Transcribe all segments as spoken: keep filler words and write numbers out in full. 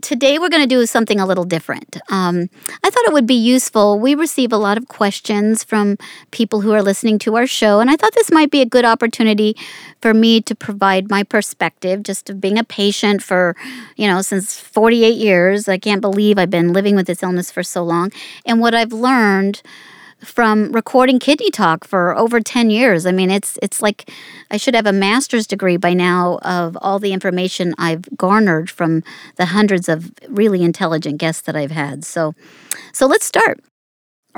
Today we're going to do something a little different. Um, I thought it would be useful. We receive a lot of questions from people who are listening to our show, and I thought this might be a good opportunity for me to provide my perspective, just of being a patient for, you know, since forty-eight years. I can't believe I've been living with this illness for so long, and what I've learned from recording Kidney Talk for over ten years. I mean, it's it's like I should have a master's degree by now of all the information I've garnered from the hundreds of really intelligent guests that I've had. So, so let's start.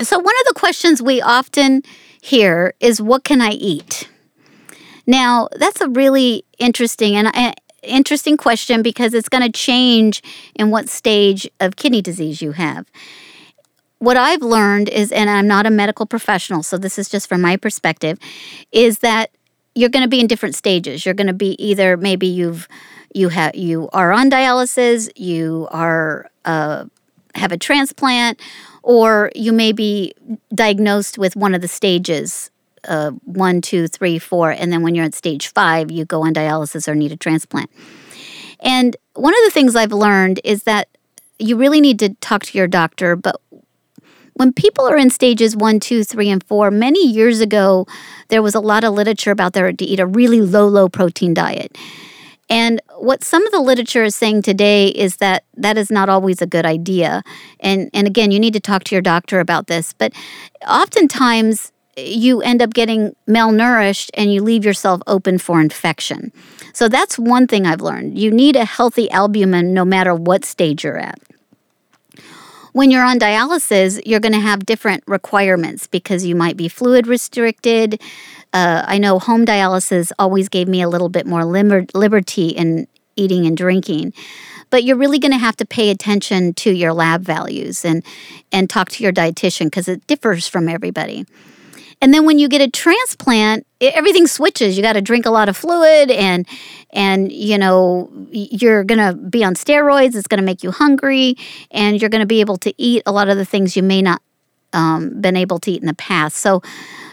So one of the questions we often hear is, what can I eat? Now, that's a really interesting and uh, interesting question because it's going to change in what stage of kidney disease you have. What I've learned is, and I'm not a medical professional, so this is just from my perspective, is that you're going to be in different stages. You're going to be either maybe you've you have you are on dialysis, you are uh, have a transplant, or you may be diagnosed with one of the stages, uh, one, two, three, four, and then when you're at stage five, you go on dialysis or need a transplant. And one of the things I've learned is that you really need to talk to your doctor, but when people are in stages one, two, three, and four, many years ago, there was a lot of literature about there to eat a really low, low protein diet. And what some of the literature is saying today is that that is not always a good idea. And and again, you need to talk to your doctor about this. But oftentimes, you end up getting malnourished and you leave yourself open for infection. So that's one thing I've learned. You need a healthy albumin no matter what stage you're at. When you're on dialysis, you're going to have different requirements because you might be fluid restricted. Uh, I know home dialysis always gave me a little bit more liber- liberty in eating and drinking. But you're really going to have to pay attention to your lab values and, and talk to your dietitian because it differs from everybody. And then when you get a transplant, it, everything switches. You got to drink a lot of fluid and, and you know, you're going to be on steroids. It's going to make you hungry. And you're going to be able to eat a lot of the things you may not um, been able to eat in the past. So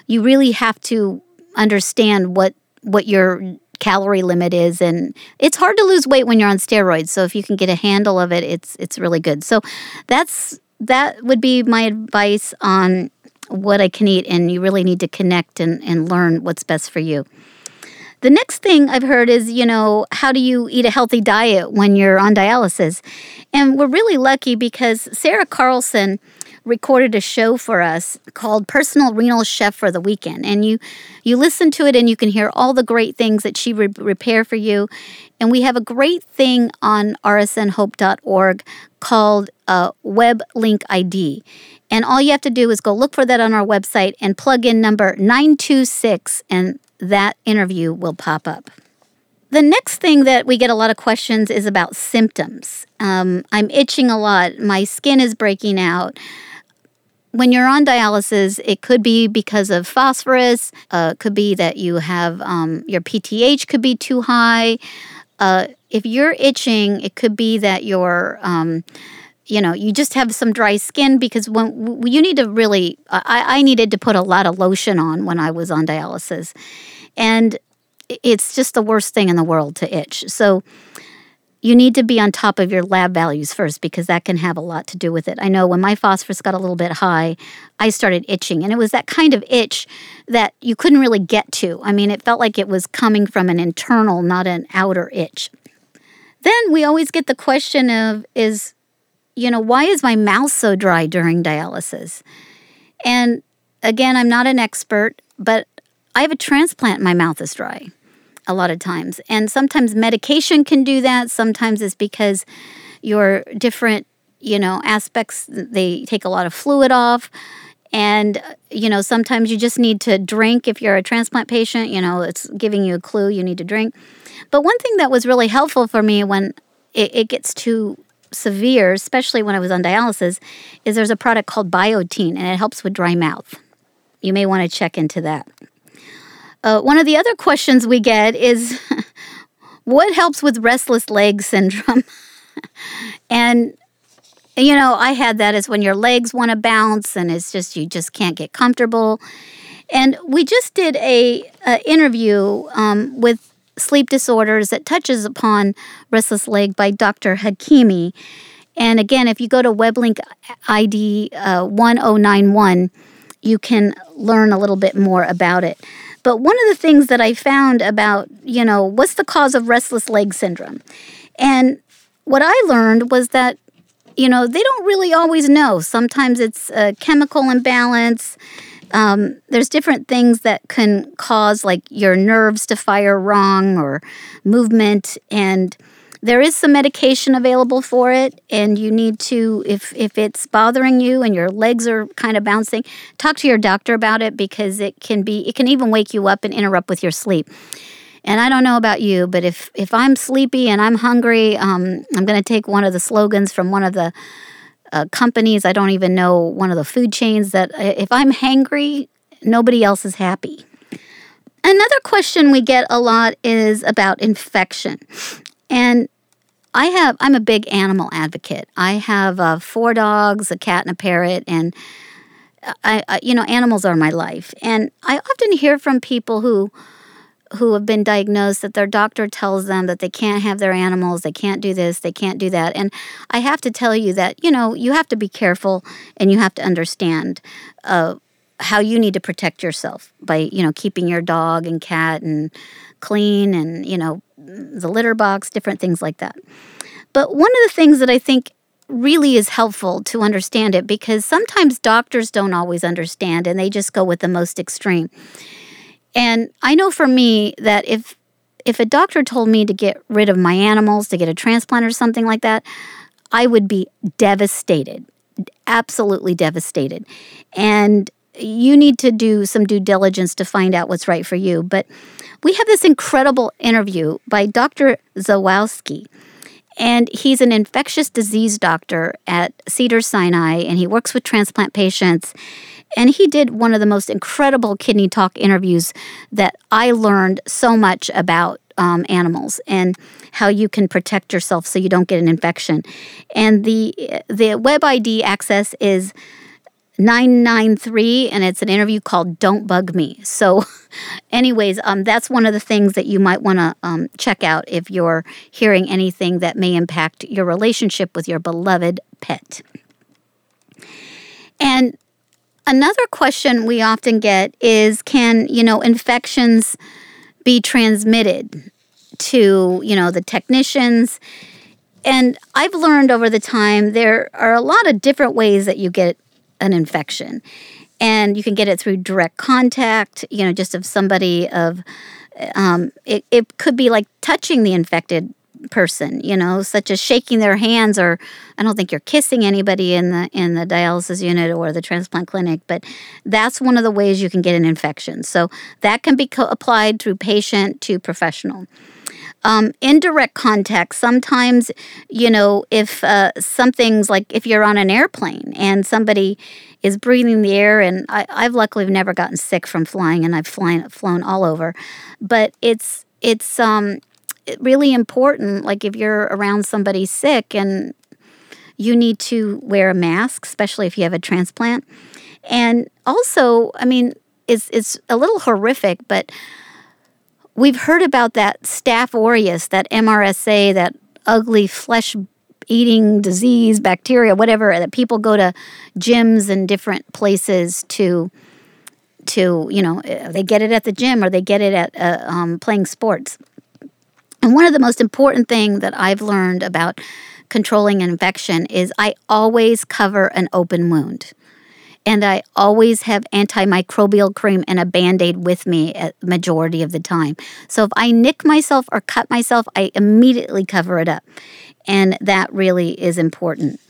you really have to understand what what your calorie limit is. And it's hard to lose weight when you're on steroids. So if you can get a handle of it, it's it's really good. So that's that would be my advice on what I can eat, and you really need to connect and, and learn what's best for you. The next thing I've heard is, you know, how do you eat a healthy diet when you're on dialysis? And we're really lucky because Sarah Carlson recorded a show for us called Personal Renal Chef for the Weekend. And you you listen to it and you can hear all the great things that she re- prepare for you. And we have a great thing on r s n hope dot org called uh, Web Link I D. And all you have to do is go look for that on our website and plug in number nine two six, and that interview will pop up. The next thing that we get a lot of questions is about symptoms. Um, I'm itching a lot. My skin is breaking out. When you're on dialysis, it could be because of phosphorus. Uh, it could be that you have um, your P T H could be too high. Uh, if you're itching, it could be that you're... Um, You know, you just have some dry skin because when you need to really, I, I needed to put a lot of lotion on when I was on dialysis. And it's just the worst thing in the world to itch. So you need to be on top of your lab values first because that can have a lot to do with it. I know when my phosphorus got a little bit high, I started itching. And it was that kind of itch that you couldn't really get to. I mean, it felt like it was coming from an internal, not an outer itch. Then we always get the question of is, you know, why is my mouth so dry during dialysis? And again, I'm not an expert, but I have a transplant. My mouth is dry a lot of times. And sometimes medication can do that. Sometimes it's because your different, you know, aspects, they take a lot of fluid off. And, you know, sometimes you just need to drink. If you're a transplant patient, you know, it's giving you a clue you need to drink. But one thing that was really helpful for me when it, it gets too severe, especially when I was on dialysis, is there's a product called biotin, and it helps with dry mouth. you may want to check into that. Uh, one of the other questions we get is, what helps with restless leg syndrome? And, you know, I had that as when your legs want to bounce and it's just, you just can't get comfortable. And we just did a, a interview um, with sleep disorders that touches upon restless leg by Doctor Hakimi. And again, if you go to WebLink I D uh, one oh nine one, you can learn a little bit more about it. But one of the things that I found about, you know, what's the cause of restless leg syndrome? And what I learned was that, you know, they don't really always know. Sometimes it's a chemical imbalance. Um, there's different things that can cause, like, your nerves to fire wrong or movement. And there is some medication available for it, and you need to, if if it's bothering you and your legs are kind of bouncing, talk to your doctor about it, because it can be, it can even wake you up and interrupt with your sleep. And I don't know about you, but if if I'm sleepy and I'm hungry, um, I'm going to take one of the slogans from one of the uh, companies. I don't even know, one of the food chains, that if I'm hangry, nobody else is happy. Another question we get a lot is about infection. And I have, I'm a big animal advocate. I have uh, four dogs, a cat, and a parrot, and I, I, you know, animals are my life. And I often hear from people who, who have been diagnosed that their doctor tells them that they can't have their animals, they can't do this, they can't do that. And I have to tell you that, you know, you have to be careful, and you have to understand uh, how you need to protect yourself by, you know, keeping your dog and cat and clean and, you know, the litter box, different things like that. But one of the things that I think really is helpful to understand it, because sometimes doctors don't always understand and they just go with the most extreme. And I know for me that if if a doctor told me to get rid of my animals, to get a transplant or something like that, I would be devastated, absolutely devastated. And you need to do some due diligence to find out what's right for you. But we have this incredible interview by Doctor Zawowski, and he's an infectious disease doctor at Cedars-Sinai, and he works with transplant patients. And he did one of the most incredible Kidney Talk interviews that I learned so much about um, animals and how you can protect yourself so you don't get an infection. And the the web I D access is nine nine three, and it's an interview called Don't Bug Me. So anyways, um, that's one of the things that you might want to um, check out if you're hearing anything that may impact your relationship with your beloved pet. And another question we often get is, can, you know, infections be transmitted to, you know, the technicians? And I've learned over the time there are a lot of different ways that you get an infection. And you can get it through direct contact, you know, just of somebody of, um, it, it could be like touching the infected person, you know, such as shaking their hands, or I don't think you're kissing anybody in the in the dialysis unit or the transplant clinic, but that's one of the ways you can get an infection. So that can be co- applied through patient to professional. Um, indirect contact, sometimes, you know, if uh, something's like if you're on an airplane and somebody is breathing the air, and I, I've luckily never gotten sick from flying, and I've flying, flown all over, but it's, it's um, really important, like if you're around somebody sick and you need to wear a mask, especially if you have a transplant. And also, I mean, it's it's a little horrific, but we've heard about that Staph aureus, that M R S A, that ugly flesh-eating disease, bacteria, whatever, that people go to gyms and different places to, to you know, they get it at the gym or they get it at uh, um, playing sports. And one of the most important things that I've learned about controlling an infection is I always cover an open wound. And I always have antimicrobial cream and a Band-Aid with me at majority of the time. So if I nick myself or cut myself, I immediately cover it up. And that really is important.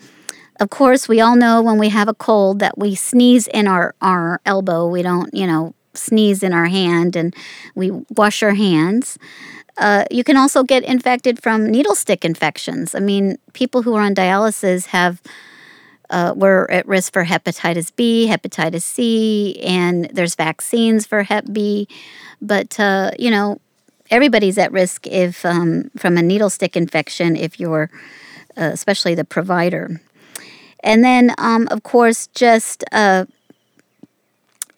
Of course, we all know when we have a cold that we sneeze in our, our elbow. We don't, you know, sneeze in our hand, and we wash our hands. Uh, you can also get infected from needle stick infections. I mean, people who are on dialysis have uh, we're at risk for hepatitis B, hepatitis C, and there's vaccines for hep B. But, uh, you know, everybody's at risk if um, from a needle stick infection if you're, uh, especially the provider. And then, um, of course, just, uh,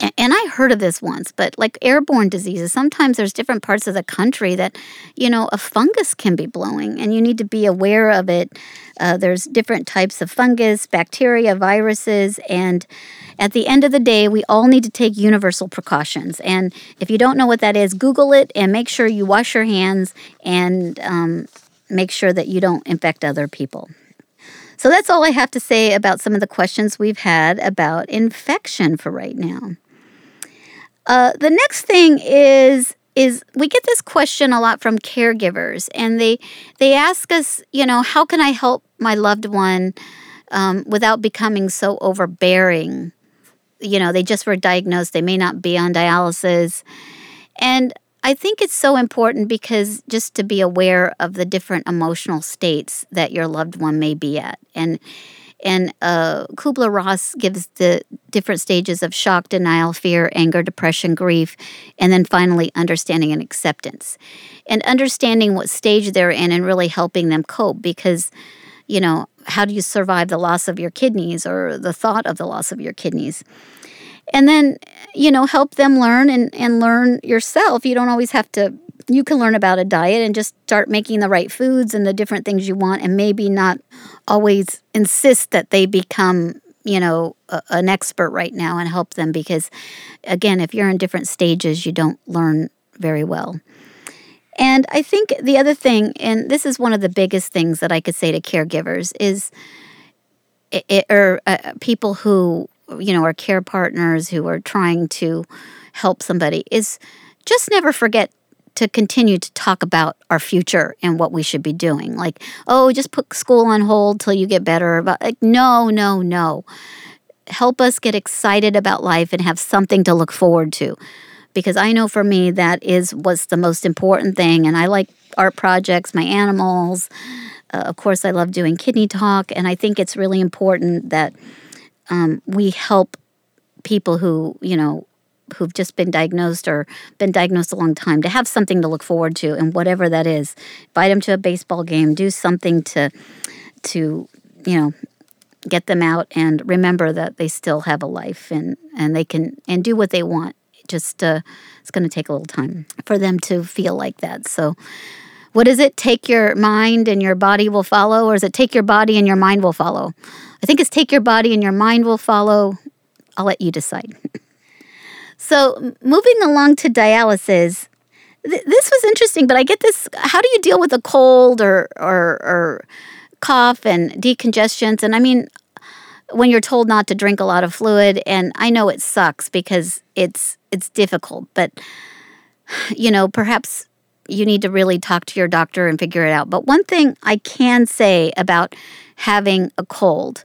and I heard of this once, but like airborne diseases, sometimes there's different parts of the country that, you know, a fungus can be blowing, and you need to be aware of it. Uh, there's different types of fungus, bacteria, viruses, and at the end of the day, we all need to take universal precautions. And if you don't know what that is, Google it and make sure you wash your hands and um, make sure that you don't infect other people. So that's all I have to say about some of the questions we've had about infection for right now. Uh, the next thing is, is we get this question a lot from caregivers, and they they ask us, you know, how can I help my loved one um, without becoming so overbearing? You know, they just were diagnosed. They may not be on dialysis. And I think it's so important because just to be aware of the different emotional states that your loved one may be at. And And uh, Kubler-Ross gives the different stages of shock, denial, fear, anger, depression, grief, and then finally understanding and acceptance. And understanding what stage they're in and really helping them cope because, you know, how do you survive the loss of your kidneys or the thought of the loss of your kidneys? And then, you know, help them learn and, and learn yourself. You don't always have to, you can learn about a diet and just start making the right foods and the different things you want and maybe not always insist that they become, you know, a, an expert right now and help them because, again, if you're in different stages, you don't learn very well. And I think the other thing, and this is one of the biggest things that I could say to caregivers is, it, or uh, people who, you know, are care partners who are trying to help somebody is just never forget to continue to talk about our future and what we should be doing. Like, oh, just put school on hold till you get better. But like, no, no, no. Help us get excited about life and have something to look forward to. Because I know for me that is what's the most important thing. And I like art projects, my animals. Uh, of course, I love doing Kidney Talk. And I think it's really important that um, we help people who, you know, who've just been diagnosed or been diagnosed a long time to have something to look forward to, and whatever that is, invite them to a baseball game, do something to, to you know, get them out and remember that they still have a life and, and they can and do what they want. Just uh, it's going to take a little time for them to feel like that. So, what is it? Take your mind and your body will follow, or is it take your body and your mind will follow? I think it's take your body and your mind will follow. I'll let you decide. So moving along to dialysis, th- this was interesting, but I get this, how do you deal with a cold or, or or cough and decongestions? And I mean, when you're told not to drink a lot of fluid, and I know it sucks because it's it's difficult, but, you know, perhaps you need to really talk to your doctor and figure it out. But one thing I can say about having a cold,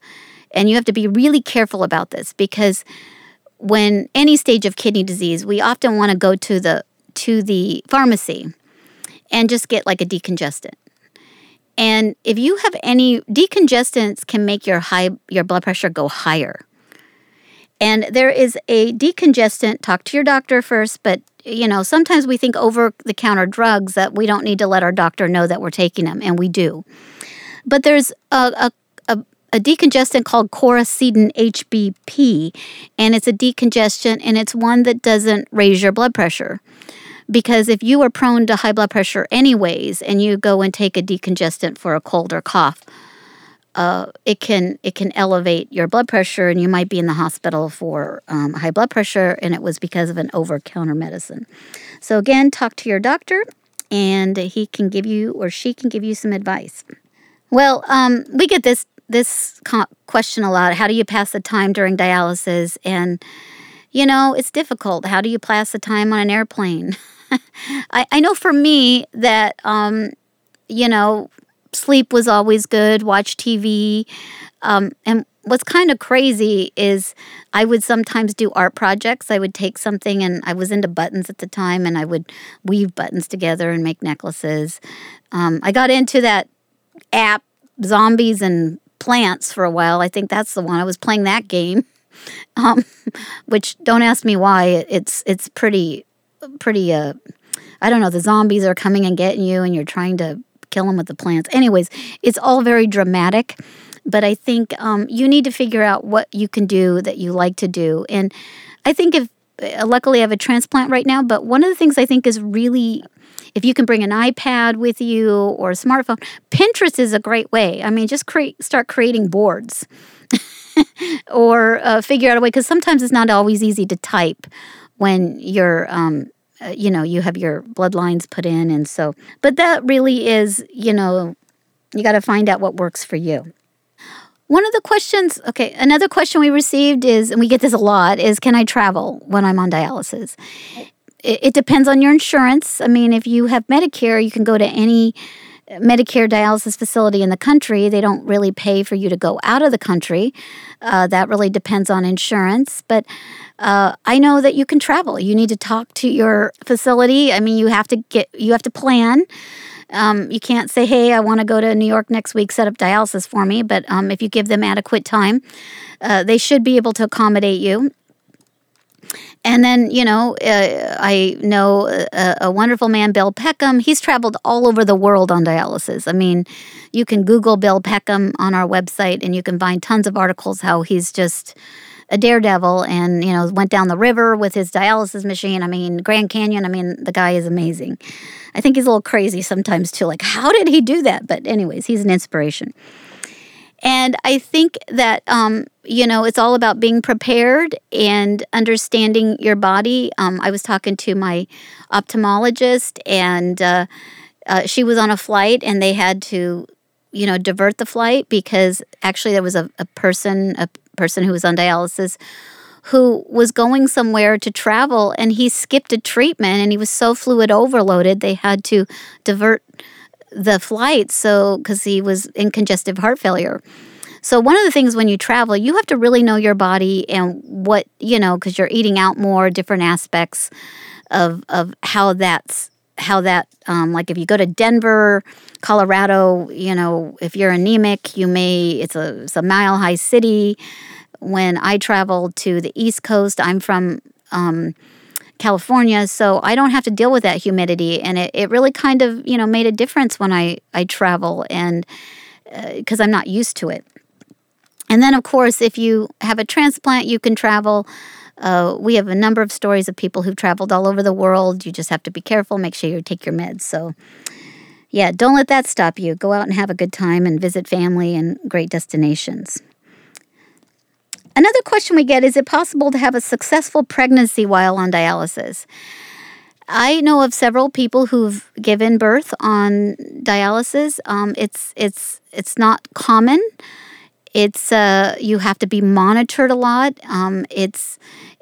and you have to be really careful about this because when any stage of kidney disease, we often want to go to the to the pharmacy and just get like a decongestant. And if you have any decongestants, can make your high your blood pressure go higher. And there is a decongestant. Talk to your doctor first, but you know sometimes we think over the counter drugs that we don't need to let our doctor know that we're taking them, and we do. But there's a, a, a a decongestant called Coricidin H B P, and it's a decongestant, and it's one that doesn't raise your blood pressure. Because if you are prone to high blood pressure anyways, and you go and take a decongestant for a cold or cough, uh, it can it can elevate your blood pressure, and you might be in the hospital for um, high blood pressure, and it was because of an over-counter medicine. So again, talk to your doctor, and he can give you or she can give you some advice. Well, um, we get this This question a lot. How do you pass the time during dialysis? And, you know, it's difficult. How do you pass the time on an airplane? I, I know for me that, um, you know, sleep was always good, watch T V. Um, and what's kind of crazy is I would sometimes do art projects. I would take something, and I was into buttons at the time, and I would weave buttons together and make necklaces. Um, I got into that app, Zombies and plants for a while. I think that's the one. I was playing that game, um, which don't ask me why. It's it's pretty, pretty, uh, I don't know, the zombies are coming and getting you and you're trying to kill them with the plants. Anyways, it's all very dramatic. But I think um, you need to figure out what you can do that you like to do. And I think if, luckily I have a transplant right now, but one of the things I think is really, if you can bring an iPad with you or a smartphone, Pinterest is a great way. I mean, just create, start creating boards or uh, figure out a way, because sometimes it's not always easy to type when you're, um, you know, you have your bloodlines put in. And so, but that really is, you know, you got to find out what works for you. One of the questions, okay, another question we received is, and we get this a lot, is can I travel when I'm on dialysis? It, it depends on your insurance. I mean, if you have Medicare, you can go to any Medicare dialysis facility in the country. They don't really pay for you to go out of the country. Uh, that really depends on insurance. But uh, I know that you can travel. You need to talk to your facility. I mean, you have to get, you have to plan. Um, you can't say, hey, I want to go to New York next week, set up dialysis for me. But um, if you give them adequate time, uh, they should be able to accommodate you. And then, you know, uh, I know a, a wonderful man, Bill Peckham. He's traveled all over the world on dialysis. I mean, you can Google Bill Peckham on our website and you can find tons of articles how he's just a daredevil and, you know, went down the river with his dialysis machine. I mean, Grand Canyon, I mean, the guy is amazing. I think he's a little crazy sometimes too. Like, how did he do that? But anyways, he's an inspiration. And I think that, um, you know, it's all about being prepared and understanding your body. Um, I was talking to my ophthalmologist and uh, uh, she was on a flight and they had to, you know, divert the flight because actually there was a, a person, a person who was on dialysis who was going somewhere to travel and he skipped a treatment and he was so fluid overloaded they had to divert the flight so because he was in congestive heart failure. So one of the things when you travel, you have to really know your body and what, you know, because you're eating out more, different aspects of of how that's how that, um, like if you go to Denver, Colorado, you know, if you're anemic, you may, it's a, it's a mile-high city. When I travel to the East Coast, I'm from um, California, so I don't have to deal with that humidity. And it, it really kind of, you know, made a difference when I, I travel and because uh, I'm not used to it. And then, of course, if you have a transplant, you can travel. Uh, we have a number of stories of people who've traveled all over the world. You just have to be careful. Make sure you take your meds. So, yeah, don't let that stop you. Go out and have a good time and visit family and great destinations. Another question we get, is it possible to have a successful pregnancy while on dialysis? I know of several people who've given birth on dialysis. Um, it's it's it's not common. It's uh, you have to be monitored a lot. Um, it's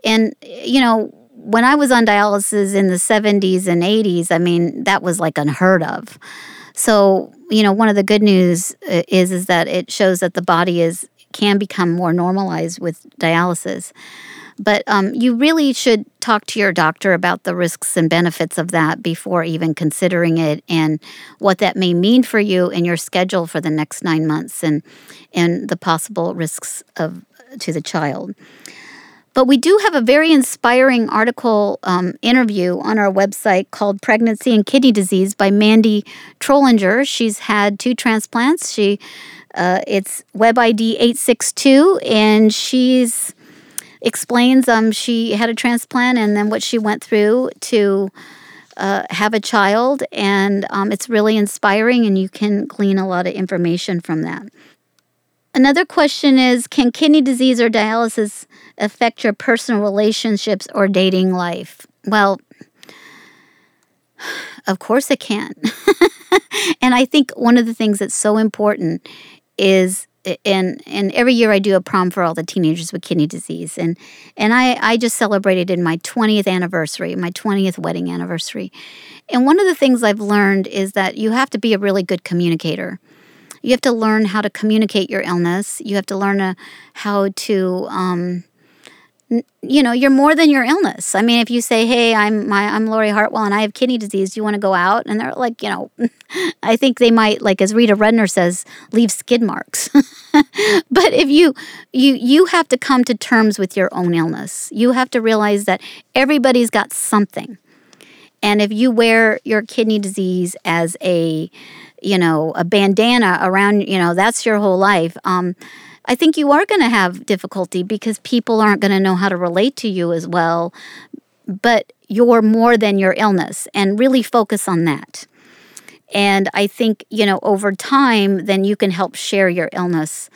and you know when I was on dialysis in the seventies and eighties, I mean that was like unheard of. So you know one of the good news is is that it shows that the body is can become more normalized with dialysis. But um, you really should talk to your doctor about the risks and benefits of that before even considering it and what that may mean for you and your schedule for the next nine months and and the possible risks of to the child. But we do have a very inspiring article um, interview on our website called Pregnancy and Kidney Disease by Mandy Trollinger. She's had two transplants. She uh, it's web I D eight six two, and she's explains um she had a transplant and then what she went through to uh, have a child. And um, it's really inspiring, and you can glean a lot of information from that. Another question is, can kidney disease or dialysis affect your personal relationships or dating life? Well, of course it can. And I think one of the things that's so important is And and every year I do a prom for all the teenagers with kidney disease. And and I, I just celebrated in my twentieth anniversary, my twentieth wedding anniversary. And one of the things I've learned is that you have to be a really good communicator. You have to learn how to communicate your illness. You have to learn a, how to um, you know, you're more than your illness. I mean, if you say, hey, I'm my, I'm Lori Hartwell and I have kidney disease, do you want to go out? And they're like, you know, I think they might, like, as Rita Redner says, leave skid marks. But if you, you, you have to come to terms with your own illness. You have to realize that everybody's got something. And if you wear your kidney disease as a, you know, a bandana around, you know, that's your whole life, um, I think you are going to have difficulty because people aren't going to know how to relate to you as well. But you're more than your illness, and really focus on that. And I think, you know, over time, then you can help share your illness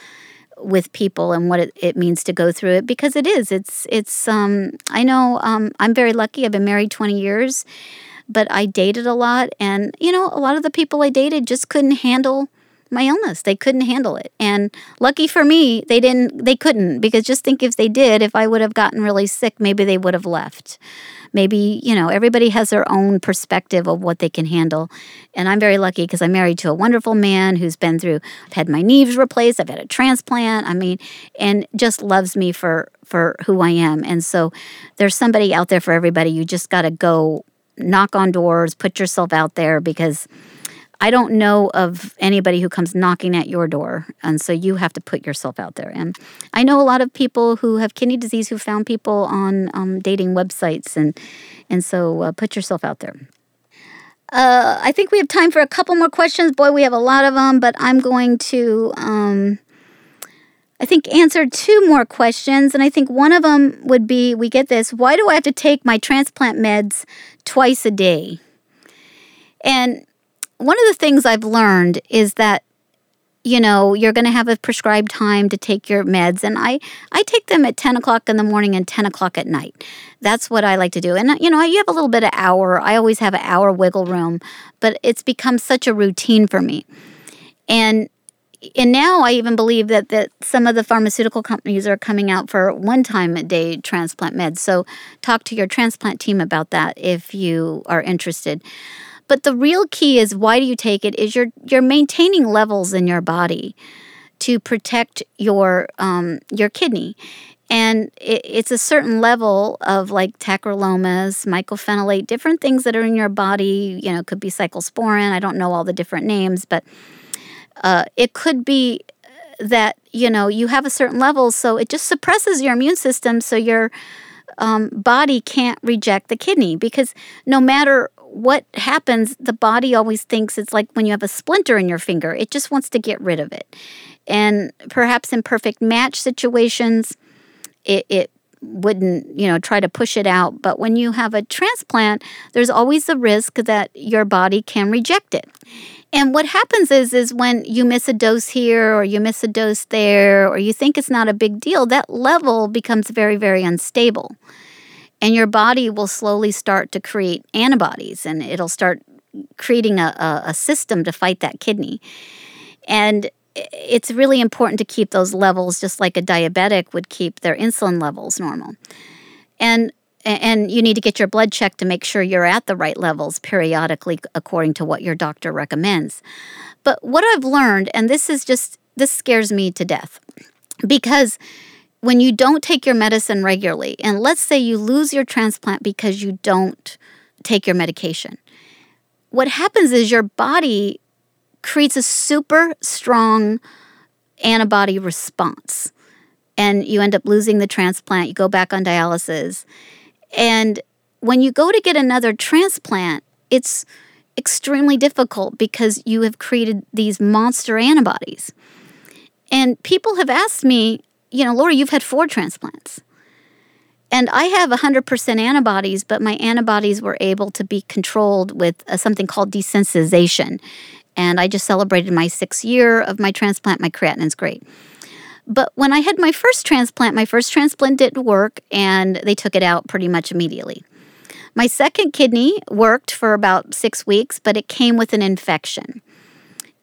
with people and what it, it means to go through it, because it is. It's, it's, um, I know um, I'm very lucky. I've been married twenty years, but I dated a lot. And, you know, a lot of the people I dated just couldn't handle my illness. They couldn't handle it. And lucky for me, they didn't, they couldn't, because just think if they did, if I would have gotten really sick, maybe they would have left. Maybe, you know, everybody has their own perspective of what they can handle. And I'm very lucky because I'm married to a wonderful man who's been through, I've had my knees replaced, I've had a transplant, I mean, and just loves me for, for who I am. And so there's somebody out there for everybody. You just got to go knock on doors, put yourself out there, because I don't know of anybody who comes knocking at your door, and so you have to put yourself out there. And I know a lot of people who have kidney disease who found people on um, dating websites, and and so uh, put yourself out there. Uh, I think we have time for a couple more questions. Boy, we have a lot of them, but I'm going to, um, I think, answer two more questions, and I think one of them would be, we get this, why do I have to take my transplant meds twice a day? And one of the things I've learned is that, you know, you're going to have a prescribed time to take your meds. And I, I take them at ten o'clock in the morning and ten o'clock at night. That's what I like to do. And, you know, you have a little bit of hour. I always have an hour wiggle room. But it's become such a routine for me. And and now I even believe that, that some of the pharmaceutical companies are coming out for one-time-a-day transplant meds. So talk to your transplant team about that if you are interested. But the real key is, why do you take it, is you're, you're maintaining levels in your body to protect your um, your kidney. And it, it's a certain level of, like, tacrolimus, mycophenolate, different things that are in your body. You know, it could be cyclosporin. I don't know all the different names, but uh, it could be that, you know, you have a certain level, so it just suppresses your immune system, so your um, body can't reject the kidney, because no matter what happens, the body always thinks, it's like when you have a splinter in your finger, it just wants to get rid of it. And perhaps in perfect match situations, it, it wouldn't, you know, try to push it out. But when you have a transplant, there's always the risk that your body can reject it. And what happens is, is when you miss a dose here or you miss a dose there, or you think it's not a big deal, that level becomes very, very unstable. And your body will slowly start to create antibodies, and it'll start creating a, a, a system to fight that kidney. And it's really important to keep those levels, just like a diabetic would keep their insulin levels normal. And and you need to get your blood checked to make sure you're at the right levels periodically, according to what your doctor recommends. But what I've learned, and this is just, this scares me to death, because when you don't take your medicine regularly, and let's say you lose your transplant because you don't take your medication, what happens is your body creates a super strong antibody response, and you end up losing the transplant. You go back on dialysis. And when you go to get another transplant, it's extremely difficult because you have created these monster antibodies. And people have asked me, you know, Lori, you've had four transplants. And I have one hundred percent antibodies, but my antibodies were able to be controlled with uh, something called desensitization. And I just celebrated my sixth year of my transplant. My creatinine's great. But when I had my first transplant, my first transplant didn't work, and they took it out pretty much immediately. My second kidney worked for about six weeks, but it came with an infection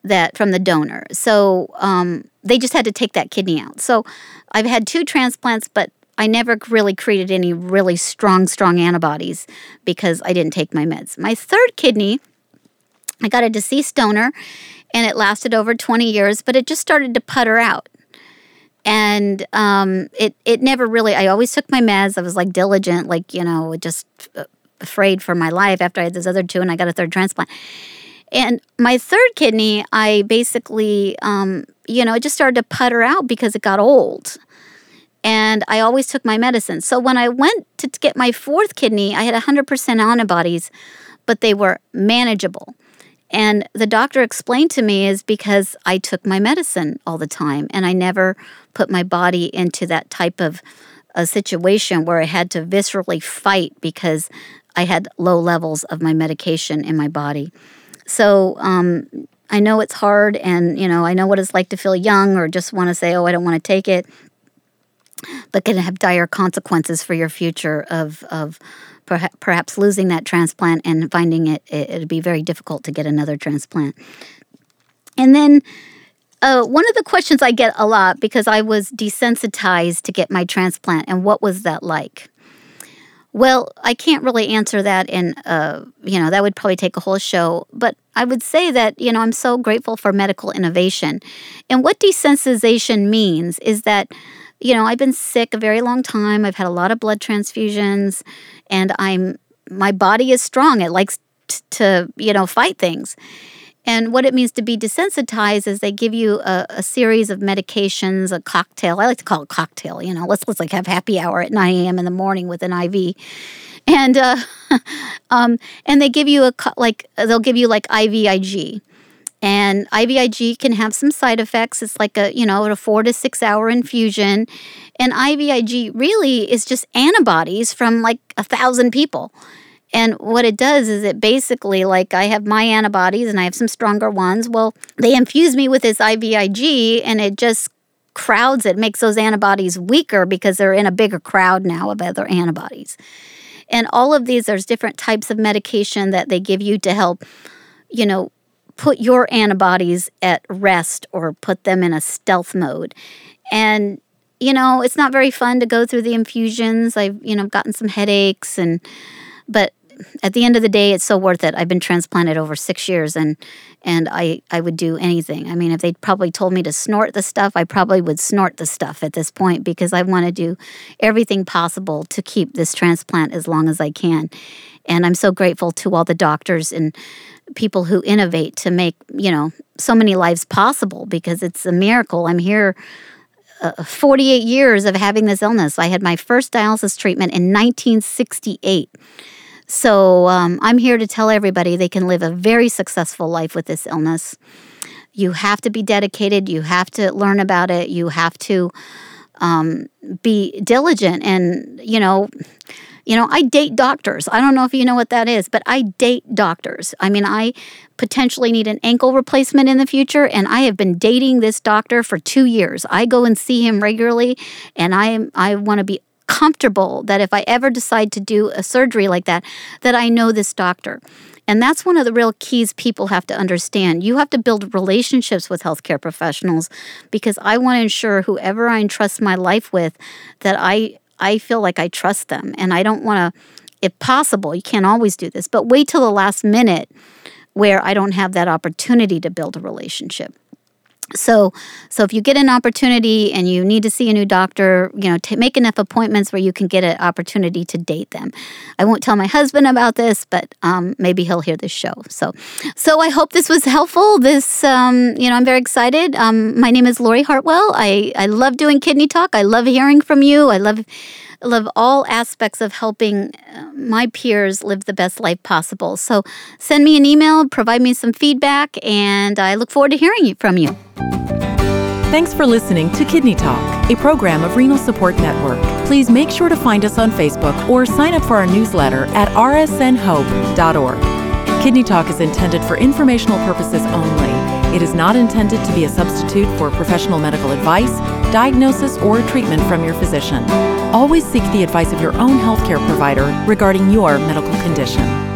that from the donor. So um, they just had to take that kidney out. So I've had two transplants, but I never really created any really strong, strong antibodies because I didn't take my meds. My third kidney, I got a deceased donor, and it lasted over twenty years, but it just started to putter out. And um, it it never really, I always took my meds. I was like diligent, like, you know, just afraid for my life after I had those other two and I got a third transplant. And my third kidney, I basically, um, you know, it just started to putter out because it got old. And I always took my medicine. So when I went to get my fourth kidney, I had one hundred percent antibodies, but they were manageable. And the doctor explained to me is because I took my medicine all the time, and I never put my body into that type of a situation where I had to viscerally fight because I had low levels of my medication in my body. So um, I know it's hard, and you know I know what it's like to feel young or just want to say, oh, I don't want to take it, but can have dire consequences for your future of of perha- perhaps losing that transplant and finding it, it, it'd be very difficult to get another transplant. And then uh, one of the questions I get a lot, because I was desensitized to get my transplant, and what was that like? Well, I can't really answer that in, uh, you know, that would probably take a whole show, but I would say that, you know, I'm so grateful for medical innovation. And what desensitization means is that, you know, I've been sick a very long time. I've had a lot of blood transfusions, and I'm my body is strong. It likes t- to, you know, fight things. And what it means to be desensitized is they give you a, a series of medications, a cocktail. I like to call it a cocktail, you know. Let's, let's like have happy hour at nine a.m. in the morning with an I V. And uh, um, and they give you a, like, they'll give you like I V I G. And I V I G can have some side effects. It's like a, you know, a four to six hour infusion. And I V I G really is just antibodies from like a thousand people. And what it does is it basically, like, I have my antibodies and I have some stronger ones. Well, they infuse me with this I V I G, and it just crowds it, makes those antibodies weaker because they're in a bigger crowd now of other antibodies. And all of these, there's different types of medication that they give you to help, you know, put your antibodies at rest or put them in a stealth mode. And, you know, it's not very fun to go through the infusions. I've, you know, gotten some headaches, and but at the end of the day, it's so worth it. I've been transplanted over six years, and and I, I would do anything. I mean, if they probably told me to snort the stuff, I probably would snort the stuff at this point, because I want to do everything possible to keep this transplant as long as I can. And I'm so grateful to all the doctors and people who innovate to make, you know, so many lives possible, because it's a miracle. I'm here uh, forty-eight years of having this illness. I had my first dialysis treatment in nineteen sixty-eight. So um, I'm here to tell everybody they can live a very successful life with this illness. You have to be dedicated. You have to learn about it. You have to um, be diligent and, you know... You know, I date doctors. I don't know if you know what that is, but I date doctors. I mean, I potentially need an ankle replacement in the future, and I have been dating this doctor for two years. I go and see him regularly, and I I want to be comfortable that if I ever decide to do a surgery like that, that I know this doctor. And that's one of the real keys people have to understand. You have to build relationships with healthcare professionals, because I want to ensure whoever I entrust my life with that I... I feel like I trust them, and I don't want to, if possible, you can't always do this, but wait till the last minute where I don't have that opportunity to build a relationship. So so if you get an opportunity and you need to see a new doctor, you know, t- make enough appointments where you can get an opportunity to date them. I won't tell my husband about this, but um, maybe he'll hear this show. So so I hope this was helpful. This, um, you know, I'm very excited. Um, my name is Lori Hartwell. I, I love doing Kidney Talk. I love hearing from you. I love... I love all aspects of helping my peers live the best life possible. So send me an email, provide me some feedback, and I look forward to hearing from you. Thanks for listening to Kidney Talk, a program of Renal Support Network. Please make sure to find us on Facebook or sign up for our newsletter at r s n hope dot org. Kidney Talk is intended for informational purposes only. It is not intended to be a substitute for professional medical advice, diagnosis, or treatment from your physician. Always seek the advice of your own healthcare provider regarding your medical condition.